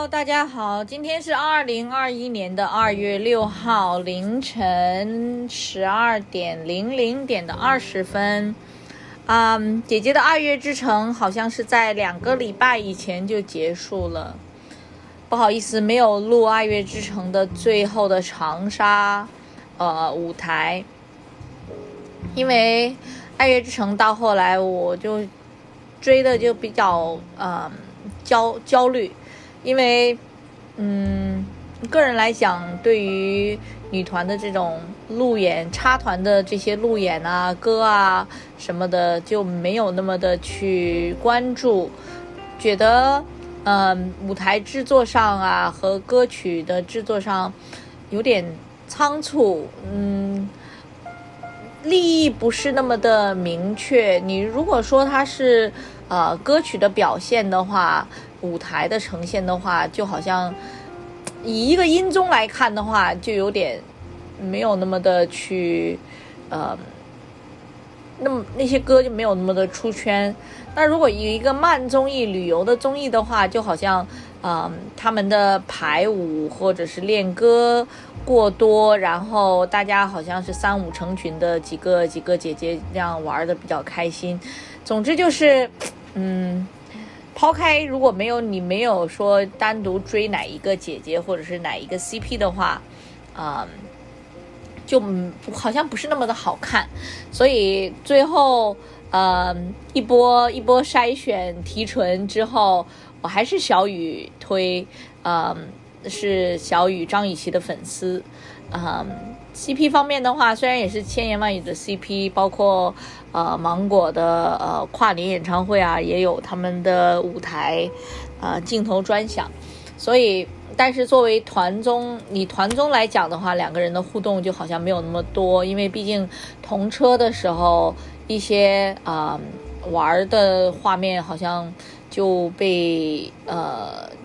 Hello， 大家好，今天是2021年2月6号凌晨12:00的20分。姐姐的二月之城好像是在2个礼拜以前就结束了，不好意思，没有录二月之城的最后的长沙舞台，因为二月之城到后来我就追的就比较焦虑，因为个人来讲，对于女团的这种路演、插团的这些路演啊、歌啊什么的，就没有那么的去关注，觉得舞台制作上啊和歌曲的制作上有点仓促，利益不是那么的明确。你如果说它是歌曲的表现的话，舞台的呈现的话，就好像以一个音综来看的话，就有点没有那么的去那些歌就没有那么的出圈。但如果以一个慢综艺、旅游的综艺的话，就好像他们的排舞或者是练歌过多，然后大家好像是三五成群的几个姐姐这样玩的比较开心。总之就是抛开如果没有说单独追哪一个姐姐或者是哪一个 CP 的话，就好像不是那么的好看。所以最后一波筛选提纯之后，我还是小雨推，是小雨张雨绮的粉丝。CP 方面的话，虽然也是千言万语的 CP， 包括芒果的跨年演唱会啊，也有他们的舞台镜头专享。所以但是作为团综来讲的话，两个人的互动就好像没有那么多，因为毕竟同车的时候一些玩的画面好像就被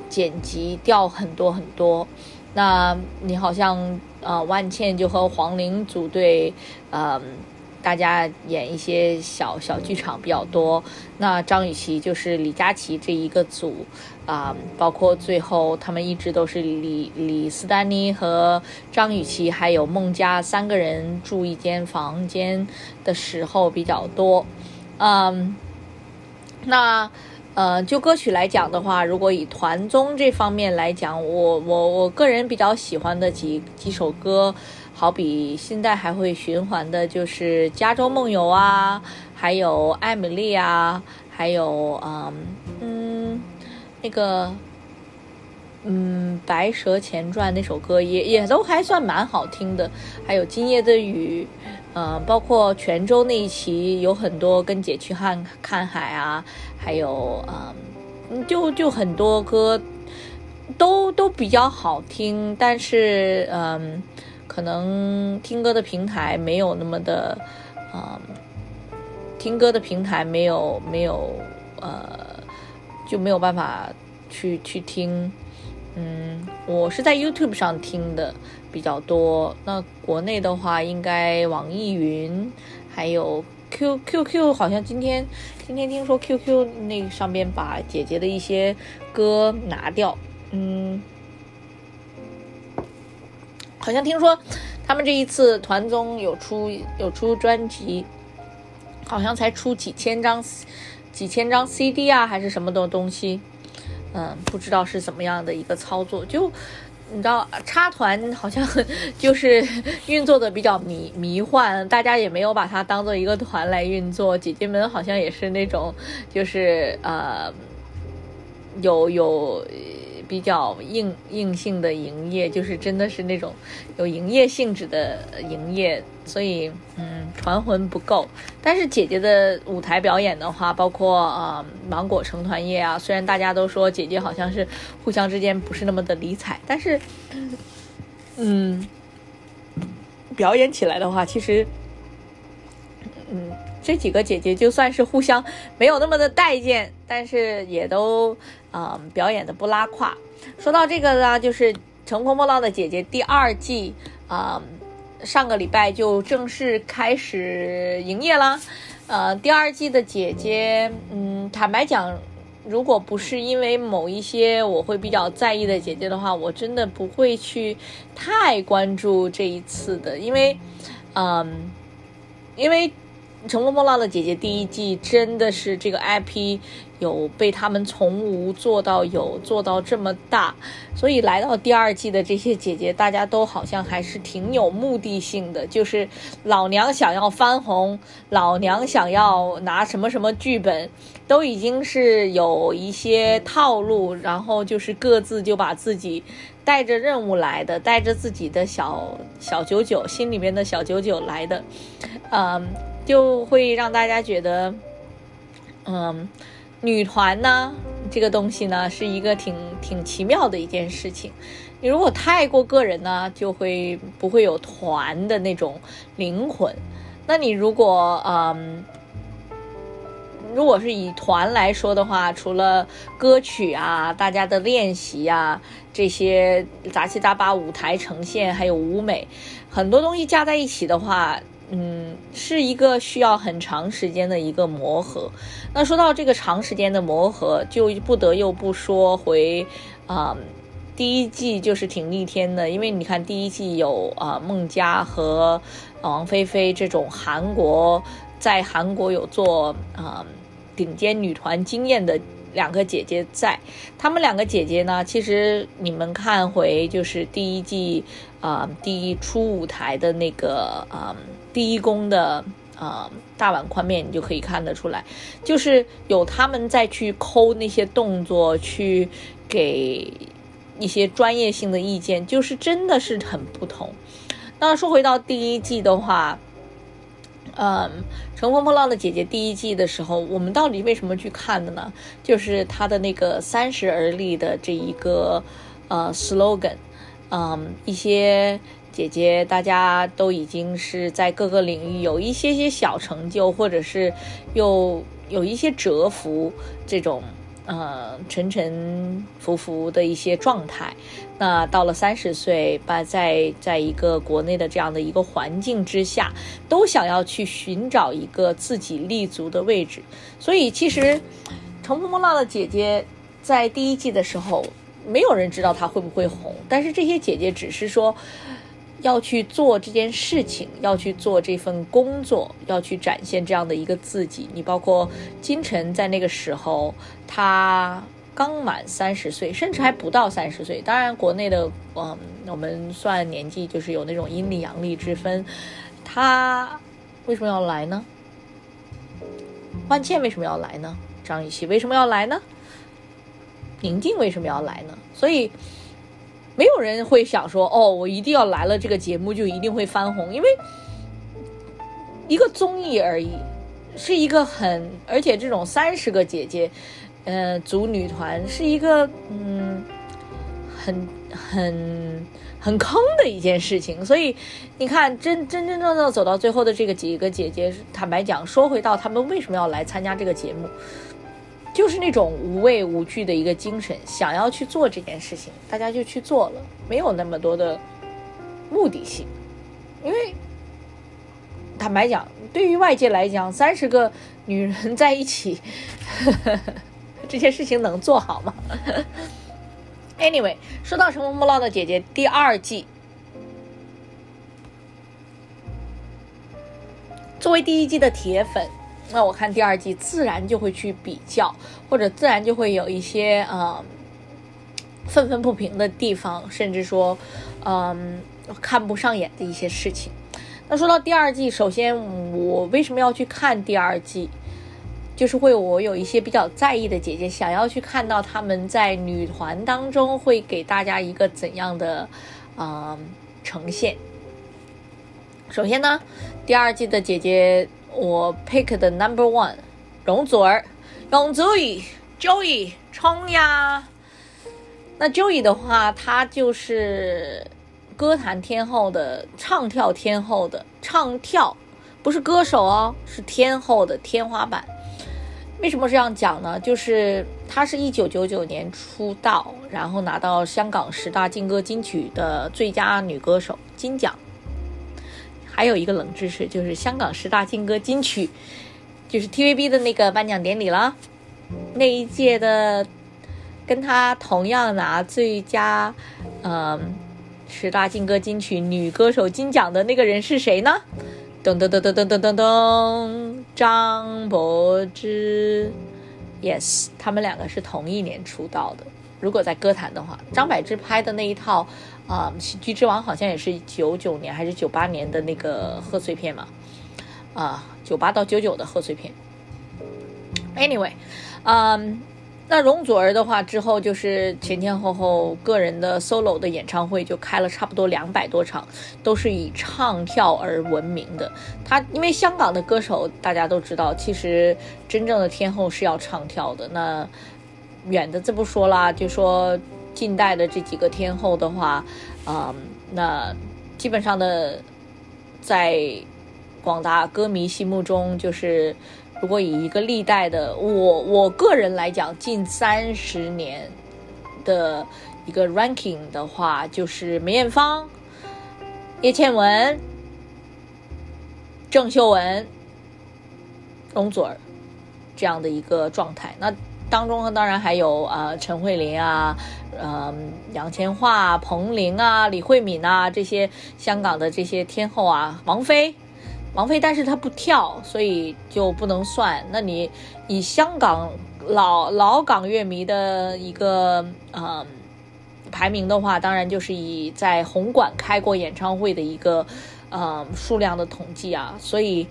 剪辑掉很多。那你好像万茜就和黄龄组队，大家演一些小剧场比较多。那张雨绮就是李佳琦这一个组包括最后他们一直都是李斯丹妮和张雨绮还有孟佳3个人住一间房间的时候比较多。那就歌曲来讲的话，如果以团综这方面来讲，我个人比较喜欢的几首歌，好比现在还会循环的就是《加州梦游》啊，还有《艾米丽》啊，还有《白蛇前传》那首歌也都还算蛮好听的，还有《今夜的雨》。包括泉州那一期有很多跟姐去看海啊，还有就很多歌都比较好听，但是可能听歌的平台没有就没有办法去听。我是在 YouTube 上听的比较多，那国内的话应该网易云还有 QQ， 好像今天听说 QQ 那个上面把姐姐的一些歌拿掉，好像听说他们这一次团综有出专辑，好像才出几千张 CD 啊还是什么的东西，不知道是怎么样的一个操作。就你知道插团好像就是运作的比较迷幻，大家也没有把它当做一个团来运作。姐姐们好像也是那种就是有比较硬性的营业，就是真的是那种有营业性质的营业，所以传魂不够。但是姐姐的舞台表演的话，包括芒果成团夜啊，虽然大家都说姐姐好像是互相之间不是那么的理睬，但是表演起来的话，其实这几个姐姐就算是互相没有那么的待见，但是也都表演的不拉胯。说到这个呢，就是《乘风破浪的姐姐》第2季上个礼拜就正式开始营业了。第2季的姐姐坦白讲如果不是因为某一些我会比较在意的姐姐的话，我真的不会去太关注这一次的，因为乘风破浪的姐姐第一季真的是这个 IP 有被他们从无做到有，做到这么大，所以来到第二季的这些姐姐大家都好像还是挺有目的性的，就是老娘想要翻红，老娘想要拿什么什么剧本，都已经是有一些套路，然后就是各自就把自己带着任务来的，带着自己的小九九，心里面的小九九来的，就会让大家觉得女团呢这个东西呢是一个挺奇妙的一件事情。你如果太过个人呢，就会不会有团的那种灵魂。那你如果是以团来说的话，除了歌曲啊，大家的练习啊，这些杂七杂八舞台呈现，还有舞美，很多东西加在一起的话，是一个需要很长时间的一个磨合。那说到这个长时间的磨合，就不得又不说回第一季就是挺逆天的，因为你看第一季有孟佳和王菲菲这种在韩国有做顶尖女团经验的两个姐姐在，她们两个姐姐呢，其实你们看回就是第一季第一出舞台的那个第一宫的大碗宽面，你就可以看得出来，就是有他们再去抠那些动作，去给一些专业性的意见，就是真的是很不同。那说回到第一季的话，乘风破浪的姐姐第一季的时候，我们到底为什么去看的呢？就是她的那个30而立的这一个slogan，一些姐姐大家都已经是在各个领域有一些小成就，或者是又有一些蛰伏这种沉沉浮浮的一些状态。那到了30岁，在一个国内的这样的一个环境之下，都想要去寻找一个自己立足的位置。所以其实乘风破浪的姐姐在第一季的时候，没有人知道她会不会红，但是这些姐姐只是说要去做这件事情，要去做这份工作，要去展现这样的一个自己。你包括金晨在那个时候，她刚满30岁，甚至还不到30岁。当然，国内的我们算年纪就是有那种阴历阳历之分。她为什么要来呢？万茜为什么要来呢？张雨绮为什么要来呢？宁静为什么要来呢？所以没有人会想说我一定要来了这个节目就一定会翻红，因为一个综艺而已，是一个而且这种30个姐姐组女团是一个很坑的一件事情。所以你看真正走到最后的这个几个姐姐，坦白讲，说回到他们为什么要来参加这个节目，就是那种无畏无惧的一个精神，想要去做这件事情，大家就去做了，没有那么多的目的性。因为坦白讲，对于外界来讲，30个女人在一起，这些事情能做好吗？anyway， 说到《乘风破浪的姐姐》第二季，作为第一季的铁粉，那我看第二季自然就会去比较，或者自然就会有一些愤愤不平的地方，甚至说看不上眼的一些事情。那说到第二季，首先我为什么要去看第二季，就是我有一些比较在意的姐姐，想要去看到她们在女团当中会给大家一个怎样的呈现。首先呢，第二季的姐姐我 pick 的 No.1 容祖儿、容祖儿、Joey 冲呀！那 Joey 的话，她就是歌坛天后的唱跳天后的唱跳，不是歌手哦，是天后的天花板。为什么这样讲呢？就是她是1999年出道，然后拿到香港10大劲歌金曲的最佳女歌手金奖。还有一个冷知识，就是香港10大劲歌金曲就是 TVB 的那个颁奖典礼啦。那一届的跟她同样拿最佳十大劲歌金曲女歌手金奖的那个人是谁呢？噔噔噔噔噔噔噔噔，张柏芝。Yes， 他们两个是同一年出道的。如果在歌坛的话，张柏芝拍的那一套喜剧之王好像也是99年还是98年的那个贺岁片嘛，98到99的贺岁片。Anyway， 那容祖儿的话之后就是前前后后个人的 solo 的演唱会就开了差不多200多场，都是以唱跳而闻名的。她因为香港的歌手大家都知道，其实真正的天后是要唱跳的。那远的这不说啦，就说近代的这几个天后的话，那基本上的在广大歌迷心目中就是。如果以一个历代的我个人来讲，近30年的一个 ranking 的话，就是梅艳芳、叶倩文、郑秀文、容祖儿这样的一个状态。那当中呢，当然还有陈慧琳啊，杨千嬅啊、彭羚啊、李慧敏啊这些香港的这些天后啊，王菲，但是她不跳，所以就不能算。那你以香港老港乐迷的一个排名的话，当然就是以在红馆开过演唱会的一个数量的统计啊。所以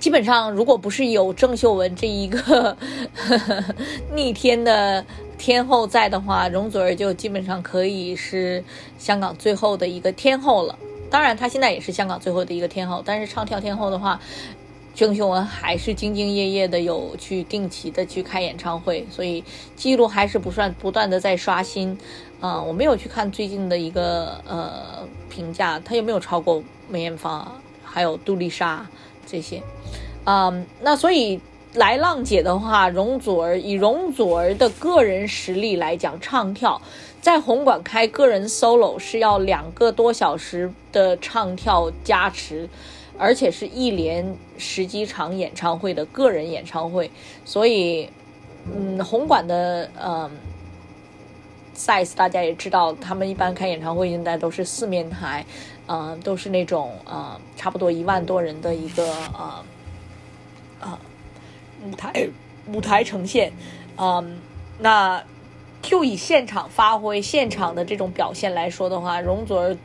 基本上，如果不是有郑秀文这一个逆天的天后在的话，容祖儿就基本上可以是香港最后的一个天后了。当然她现在也是香港最后的一个天后，但是唱跳天后的话，郑秀文还是兢兢业业的有去定期的去开演唱会，所以记录还是不断的在刷新。我没有去看最近的一个评价，她有没有超过梅艳芳还有杜丽莎这些。那所以来浪姐的话，以容祖儿的个人实力来讲，唱跳在红馆开个人 solo 是要2个多小时的唱跳加持，而且是一连10几场演唱会的个人演唱会。所以红馆的size 大家也知道，他们一般开演唱会现在都是4面台，都是那种差不多1万多人的一个舞台呈现。那就以现场发挥、现场的这种表现来说的话，容祖儿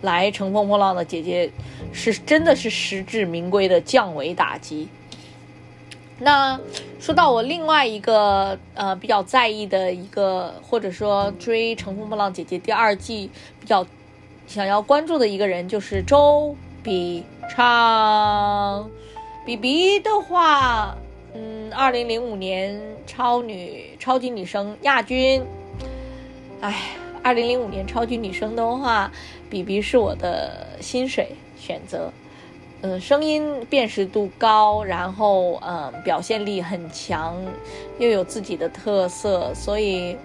来乘风破浪的姐姐是真的是实至名归的降维打击。那说到我另外一个比较在意的一个，或者说追乘风破浪姐姐第2季比较想要关注的一个人，就是周笔畅。比比的话，2005年超级女声亚军。2005年超级女声的话，比比是我的薪水选择。声音辨识度高，然后表现力很强，又有自己的特色，所以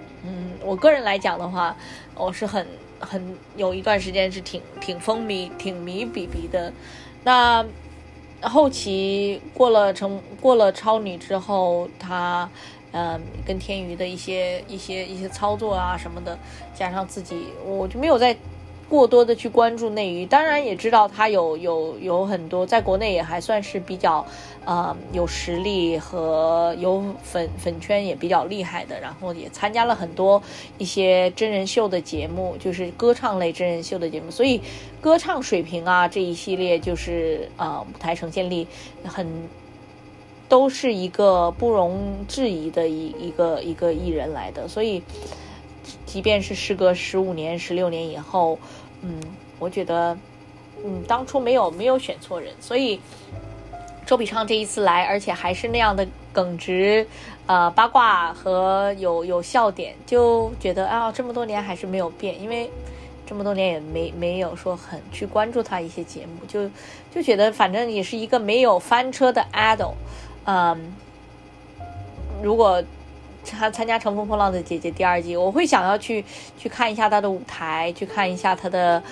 我个人来讲的话，我是很有一段时间是挺风靡、挺迷比比的。那后期过了超女之后，她跟天娱的一些操作啊什么的，加上自己，我就没有再过多的去关注内娱。当然也知道她有很多在国内也还算是比较有实力和有粉圈也比较厉害的，然后也参加了很多一些真人秀的节目，就是歌唱类真人秀的节目，所以歌唱水平啊这一系列就是舞台呈现力都是一个不容置疑的一个艺人来的。所以即便是事隔15年16年以后，我觉得当初没有选错人。所以周笔畅这一次来，而且还是那样的耿直八卦和有笑点，就觉得啊这么多年还是没有变，因为这么多年也没有说很去关注他一些节目，就觉得反正也是一个没有翻车的 idol。如果他参加乘风破浪的姐姐第2季，我会想要去看一下他的舞台，去看一下他的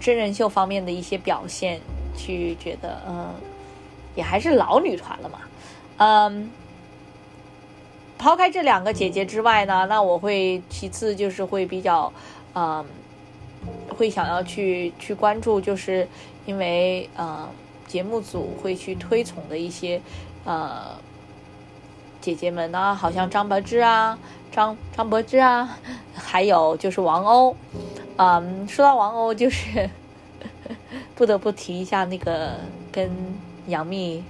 真人秀方面的一些表现，去觉得也还是老女团了嘛。抛开这两个姐姐之外呢，那我会其次就是会比较会想要去关注，就是因为节目组会去推崇的一些姐姐们呢，好像张柏芝啊，还有就是王鸥。说到王鸥，就是不得不提一下那个跟杨幂、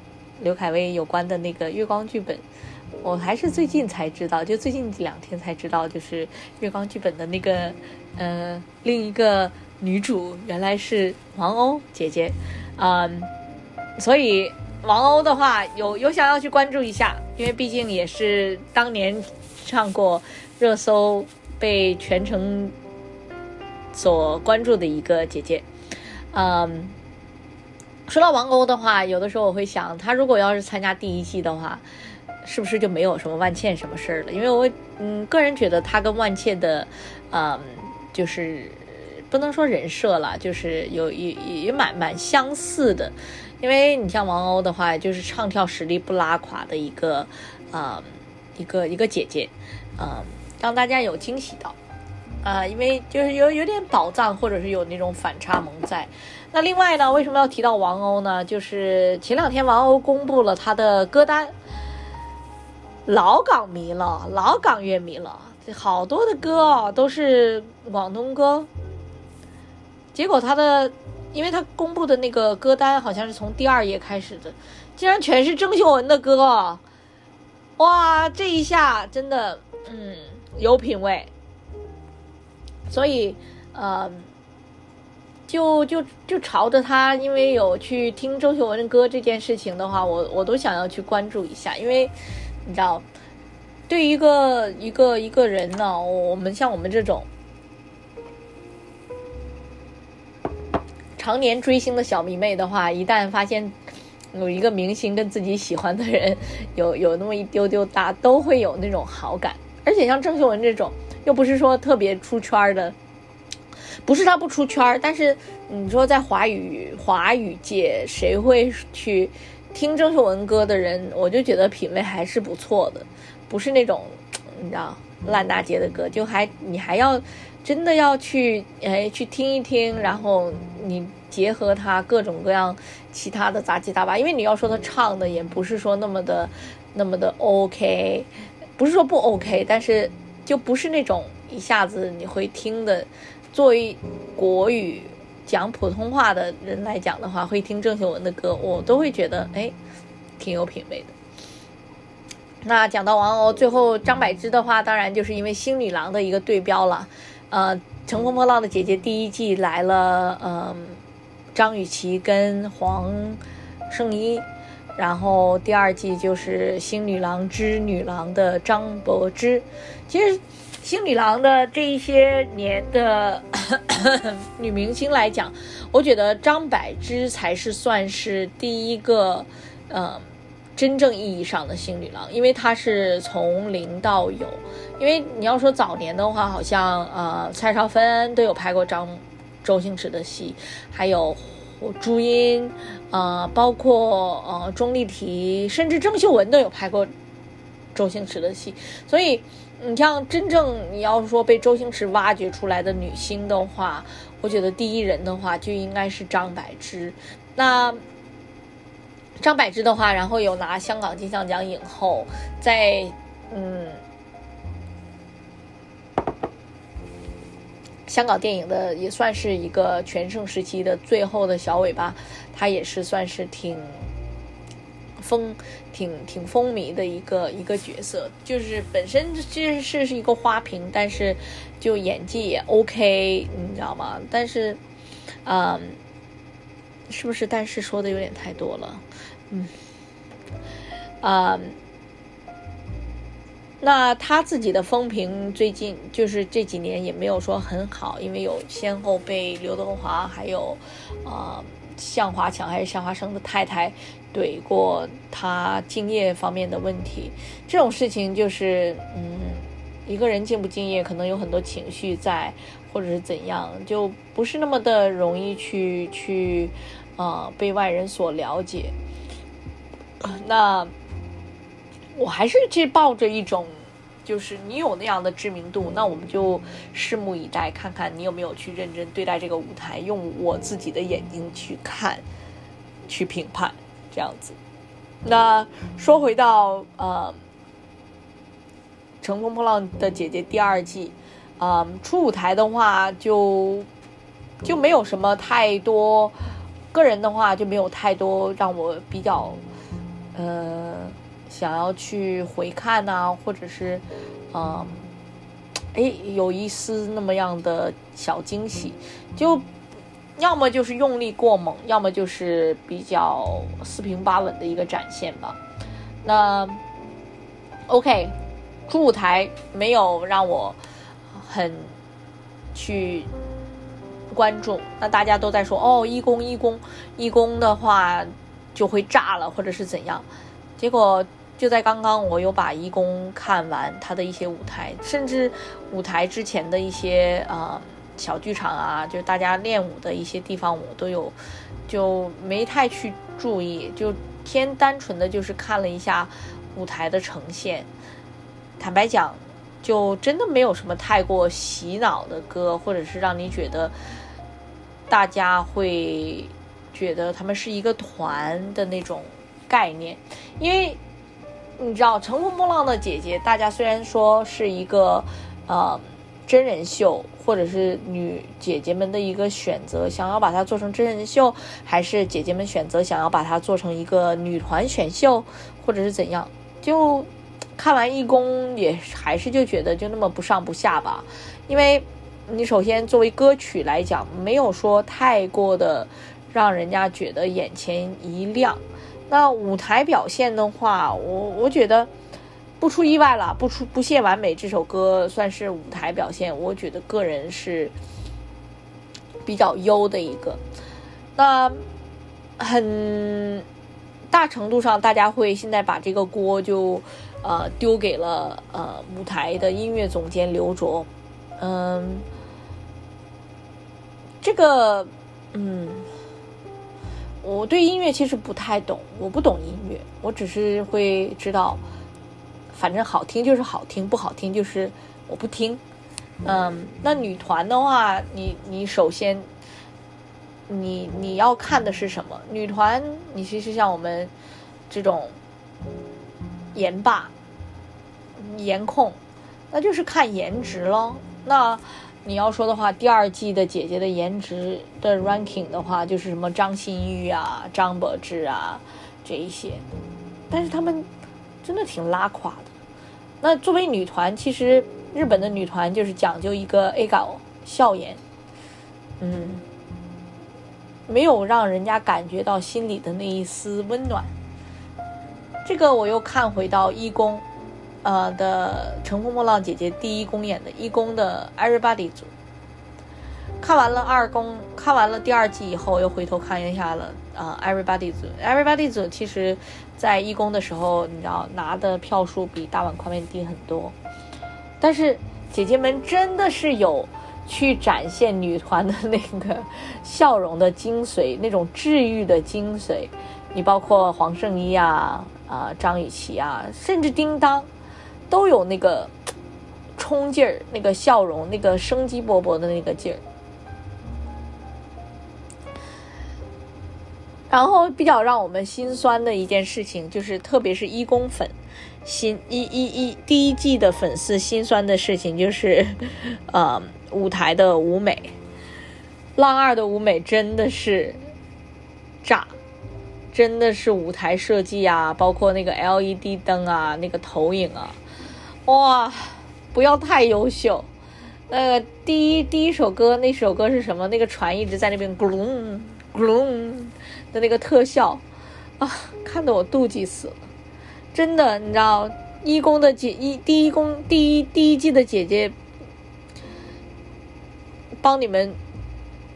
刘恺威有关的那个月光剧本。我还是最近才知道，就最近2天才知道，就是月光剧本的那个另一个女主原来是王鸥姐姐。所以王鸥的话有想要去关注一下，因为毕竟也是当年上过热搜被全程所关注的一个姐姐。说到王鸥的话，有的时候我会想，她如果要是参加第一季的话，是不是就没有什么万茜什么事了？因为我个人觉得她跟万茜的就是不能说人设了，就是也蛮相似的。因为你像王鸥的话，就是唱跳实力不拉垮的一个姐姐，让大家有惊喜到。因为就是有点宝藏，或者是有那种反差萌在。那另外呢，为什么要提到王鸥呢？就是前2天王鸥公布了她的歌单，老港乐迷了，好多的歌都是广东歌。结果因为她公布的那个歌单好像是从第2页开始的，竟然全是郑秀文的歌哇，这一下真的有品味。所以就朝着他，因为有去听郑秀文的歌这件事情的话，我都想要去关注一下。因为你知道，对于一个人呢，我们像我们这种常年追星的小迷妹的话，一旦发现有一个明星跟自己喜欢的人有那么一丢丢搭，都会有那种好感。而且像郑秀文这种又不是说特别出圈的，不是他不出圈，但是你说在华语界谁会去听郑秀文歌的人，我就觉得品味还是不错的，不是那种你知道烂大街的歌，就你还要真的要去听一听，然后你结合他各种各样其他的杂七杂八。因为你要说他唱的也不是说那么的 OK， 不是说不 OK， 但是就不是那种一下子你会听的。作为国语讲普通话的人来讲的话，会听郑秀文的歌，我都会觉得挺有品味的。那讲到王鸥，最后张柏芝的话，当然就是因为星女郎的一个对标了。乘风破浪的姐姐第一季来了，张雨绮跟黄圣依，然后第2季就是星女郎之女郎的张柏芝。其实星女郎的这一些年的女明星来讲，我觉得张柏芝才是算是第一个真正意义上的星女郎，因为她是从零到有。因为你要说早年的话，好像蔡少芬都有拍过周星驰的戏，还有朱茵，包括钟丽缇，甚至郑秀文都有拍过周星驰的戏。所以你像真正你要说被周星驰挖掘出来的女星的话，我觉得第一人的话就应该是张柏芝。那张柏芝的话，然后有拿香港金像奖影后，在香港电影的也算是一个全盛时期的最后的小尾巴，它也是算是挺风靡的一个角色，就是本身是一个花瓶，但是就演技也 OK， 你知道吗？但是，是不是？但是说的有点太多了，那他自己的风评最近就是这几年也没有说很好，因为有先后被刘德华还有向华强还是向华生的太太怼过他敬业方面的问题。这种事情就是一个人敬不敬业可能有很多情绪在，或者是怎样，就不是那么的容易去被外人所了解。那我还是去抱着一种就是你有那样的知名度，那我们就拭目以待，看看你有没有去认真对待这个舞台，用我自己的眼睛去看，去评判，这样子。那说回到乘风破浪的姐姐第二季，初舞台的话就没有什么太多，个人的话就没有太多让我比较想要去回看啊，或者是有一丝那么样的小惊喜，就要么就是用力过猛，要么就是比较四平八稳的一个展现吧。那 OK， 初舞台没有让我很去关注，那大家都在说一公的话就会炸了或者是怎样，结果就在刚刚我又把一公看完他的一些舞台，甚至舞台之前的一些小剧场啊，就大家练舞的一些地方我都有，就没太去注意，就偏单纯的就是看了一下舞台的呈现。坦白讲，就真的没有什么太过洗脑的歌，或者是让你觉得大家会觉得他们是一个团的那种概念。因为你知道乘风破浪的姐姐，大家虽然说是一个真人秀，或者是女姐姐们的一个选择，想要把它做成真人秀，还是姐姐们选择想要把它做成一个女团选秀，或者是怎样，就看完一公也还是就觉得就那么不上不下吧。因为你首先作为歌曲来讲，没有说太过的让人家觉得眼前一亮。那舞台表现的话，我觉得不出意外了，不屑完美这首歌算是舞台表现，我觉得个人是比较优的一个。那很大程度上大家会现在把这个锅就丢给了舞台的音乐总监刘卓。我对音乐其实不太懂，我不懂音乐，我只是会知道反正好听就是好听，不好听就是我不听。那女团的话，你首先你要看的是什么女团，你其实像我们这种颜霸颜控，那就是看颜值咯。那你要说的话，第二季的姐姐的颜值的 ranking 的话，就是什么张馨予啊、张柏芝啊这一些，但是他们真的挺拉垮的。那作为女团，其实日本的女团就是讲究一个 A 搞笑颜，没有让人家感觉到心里的那一丝温暖。这个我又看回到一公的乘风破浪姐姐第一公演的一公的 Everybody 组，看完了二公，看完了第二季以后又回头看一下了Everybody 组。 Everybody 组其实在一公的时候，你知道拿的票数比大碗宽面低很多，但是姐姐们真的是有去展现女团的那个笑容的精髓，那种治愈的精髓。你包括黄圣依啊、张雨绮啊，甚至叮当，都有那个冲劲儿、那个笑容、那个生机勃勃的那个劲儿。然后比较让我们心酸的一件事情，就是特别是一公粉第一季的粉丝心酸的事情，就是舞台的舞美，浪二的舞美真的是炸。真的是舞台设计啊，包括那个 LED 灯啊，那个投影啊，哇，不要太优秀。第一首歌，那首歌是什么？那个船一直在那边咕隆咕隆的那个特效啊，看得我妒忌死了。真的，你知道一公的第一季的姐姐帮你们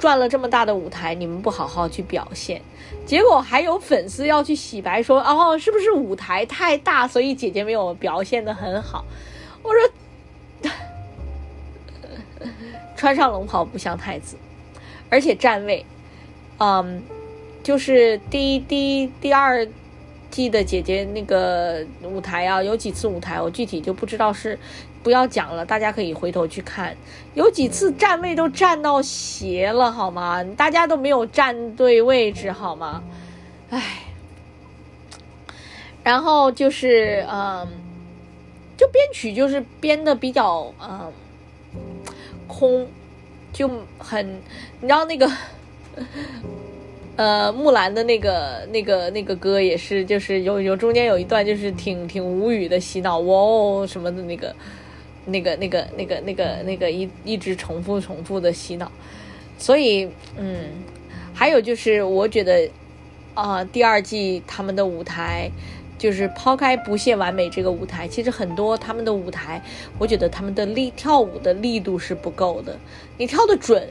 赚了这么大的舞台，你们不好好去表现，结果还有粉丝要去洗白说是不是舞台太大，所以姐姐没有表现得很好。我说穿上龙袍不像太子。而且站位就是第一第二记得姐姐那个舞台啊，有几次舞台我具体就不知道，是不要讲了，大家可以回头去看，有几次站位都站到斜了好吗？大家都没有站对位置好吗？唉，然后就是就编曲就是编的比较空，就很，你知道那个木兰的那个歌也是，就是有中间有一段就是挺无语的洗脑哦什么的一直重复的洗脑，所以还有就是我觉得第二季他们的舞台，就是抛开不屑完美这个舞台，其实很多他们的舞台，我觉得他们的跳舞的力度是不够的，你跳得准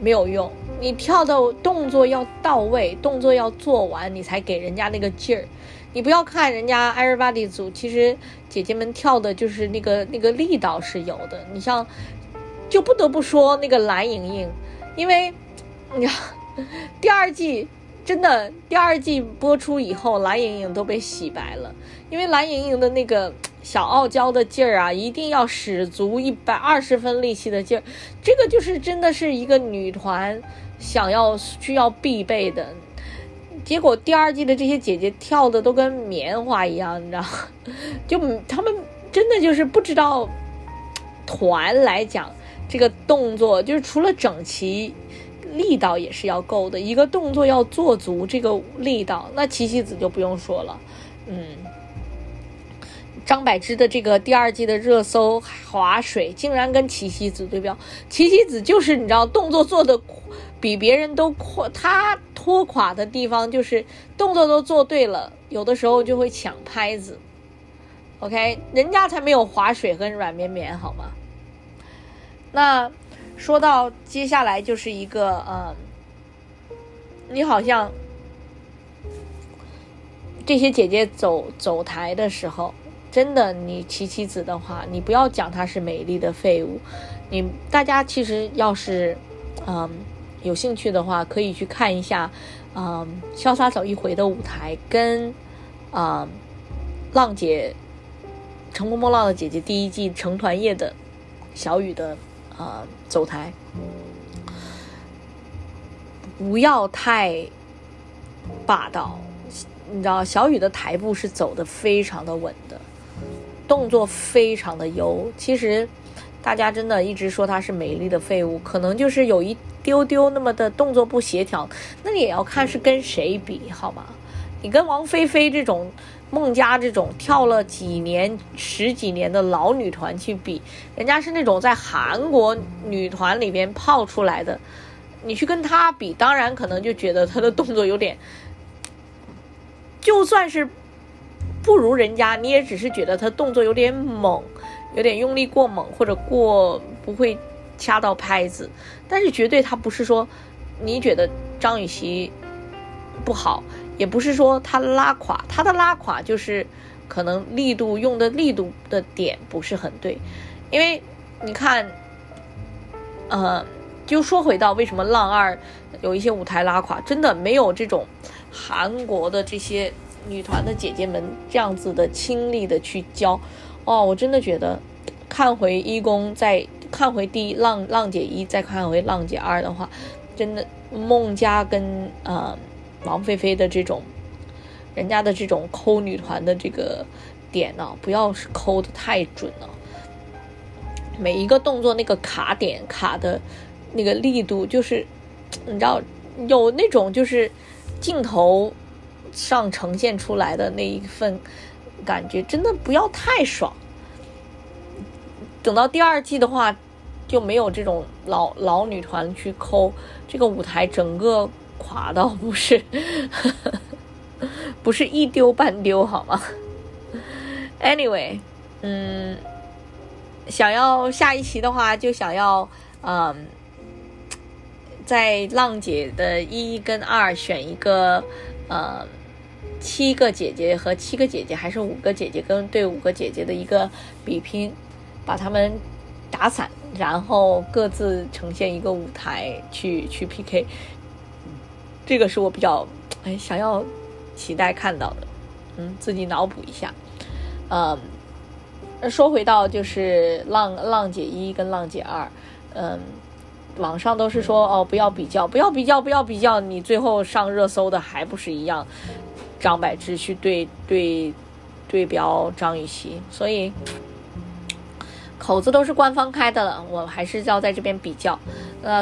没有用，你跳的动作要到位，动作要做完，你才给人家那个劲儿。你不要看人家 Everybody 组，其实姐姐们跳的就是那个力道是有的。你像，就不得不说那个蓝盈莹，因为你看第二季真的，第二季播出以后，蓝盈莹都被洗白了，因为蓝盈莹的那个小傲娇的劲儿啊，一定要使足120分力气的劲儿，这个就是真的是一个女团需要必备的。结果第二季的这些姐姐跳的都跟棉花一样，你知道，就她们真的就是不知道团来讲这个动作，就是除了整齐，力道也是要够的，一个动作要做足这个力道。那琪琪子就不用说了，张柏芝的这个第二季的热搜划水竟然跟琪琪子对标，琪琪子就是你知道动作做的比别人都快，她拖垮的地方就是动作都做对了，有的时候就会抢拍子 OK， 人家才没有划水跟软绵绵好吗？那说到接下来就是一个你好像这些姐姐走台的时候，真的你琪琪子的话，你不要讲她是美丽的废物，你大家其实要是有兴趣的话，可以去看一下潇洒走一回的舞台跟浪姐乘风破浪的姐姐第一季成团夜的小雨的走台，不要太霸道，你知道小雨的台步是走得非常的稳的，动作非常的优。其实大家真的一直说她是美丽的废物，可能就是有一丢丢那么的动作不协调，那你也要看是跟谁比好吗？你跟王菲菲这种孟佳这种跳了几年十几年的老女团去比，人家是那种在韩国女团里边泡出来的，你去跟她比，当然可能就觉得她的动作有点，就算是不如人家，你也只是觉得她动作有点猛，有点用力过猛，或者不会掐到拍子，但是绝对她不是说你觉得张雨绮不好，也不是说他拉垮，他的拉垮就是可能力度的点不是很对。因为你看就说回到为什么浪二有一些舞台拉垮，真的没有这种韩国的这些女团的姐姐们这样子的亲力的去教我真的觉得看回一公，再看回第一浪姐一，再看回浪姐二的话，真的孟佳跟王菲菲的这种人家的这种抠女团的这个点呢，不要是抠的太准了，每一个动作那个卡点卡的那个力度，就是你知道有那种就是镜头上呈现出来的那一份感觉，真的不要太爽。等到第二季的话就没有这种老女团去抠这个舞台，整个垮到不是一丢半丢好吗？ anyway 想要下一期的话，就想要在浪姐的一跟二选一个7个姐姐和7个姐姐还是5个姐姐跟对5个姐姐的一个比拼，把他们打散，然后各自呈现一个舞台去 PK，这个是我比较想要期待看到的。自己脑补一下。说回到就是浪姐一跟浪姐二，网上都是说哦，不要比较，你最后上热搜的还不是一样，张柏芝去对标张雨绮，所以口子都是官方开的了，我还是要在这边比较。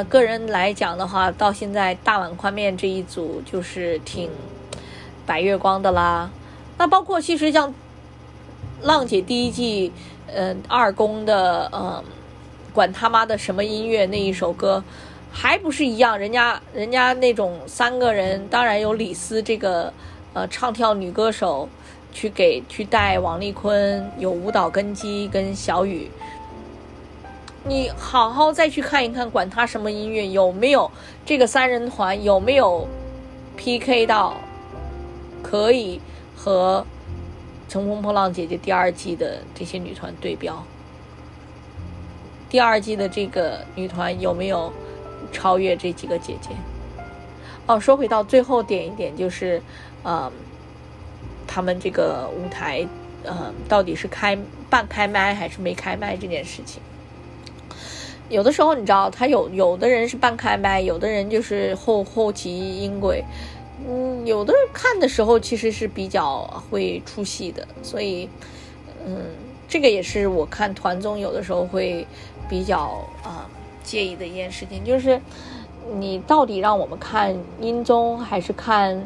个人来讲的话，到现在大碗宽面这一组就是挺白月光的啦。那包括其实像浪姐第一季，二宫的管他妈的什么音乐那一首歌，还不是一样？人家那种三个人，当然有李斯这个唱跳女歌手去带王丽坤，有舞蹈根基跟小雨。你好好再去看一看，管他什么音乐，有没有这个三人团，有没有 PK 到可以和乘风破浪姐姐第二季的这些女团对标？第二季的这个女团有没有超越这几个姐姐？哦，说回到最后点一点，就是他们这个舞台到底是半开麦还是没开麦这件事情。有的时候你知道，他有的人是半开麦，有的人就是后期音轨，有的人看的时候其实是比较会出戏的，所以这个也是我看团综有的时候会比较介意的一件事情，就是你到底让我们看音综还是看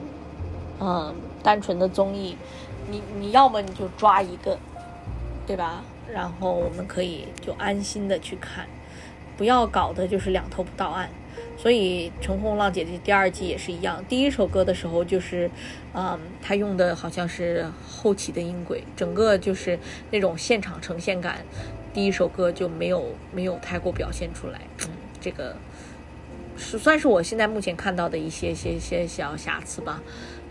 单纯的综艺，你要么你就抓一个，对吧？然后我们可以就安心的去看，不要搞的就是两头不到岸。所以乘风破浪姐姐第二季也是一样，第一首歌的时候就是他用的好像是后期的音轨，整个就是那种现场呈现感，第一首歌就没有太过表现出来。这个是算是我现在目前看到的一些小瑕疵吧。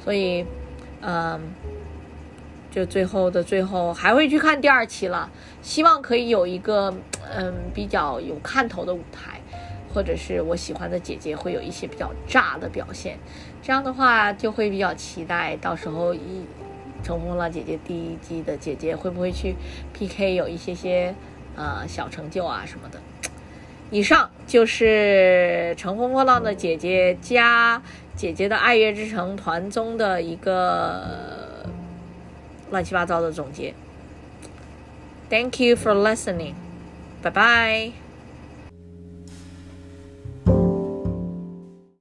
所以就最后还会去看第二期了，希望可以有一个比较有看头的舞台，或者是我喜欢的姐姐会有一些比较炸的表现，这样的话就会比较期待到时候乘风破浪姐姐第一季的姐姐会不会去 PK 有一些小成就啊什么的。以上就是乘风破浪的姐姐加姐姐的爱乐之城团综的一个乱七八糟的总结。 Thank you for listening， 拜拜。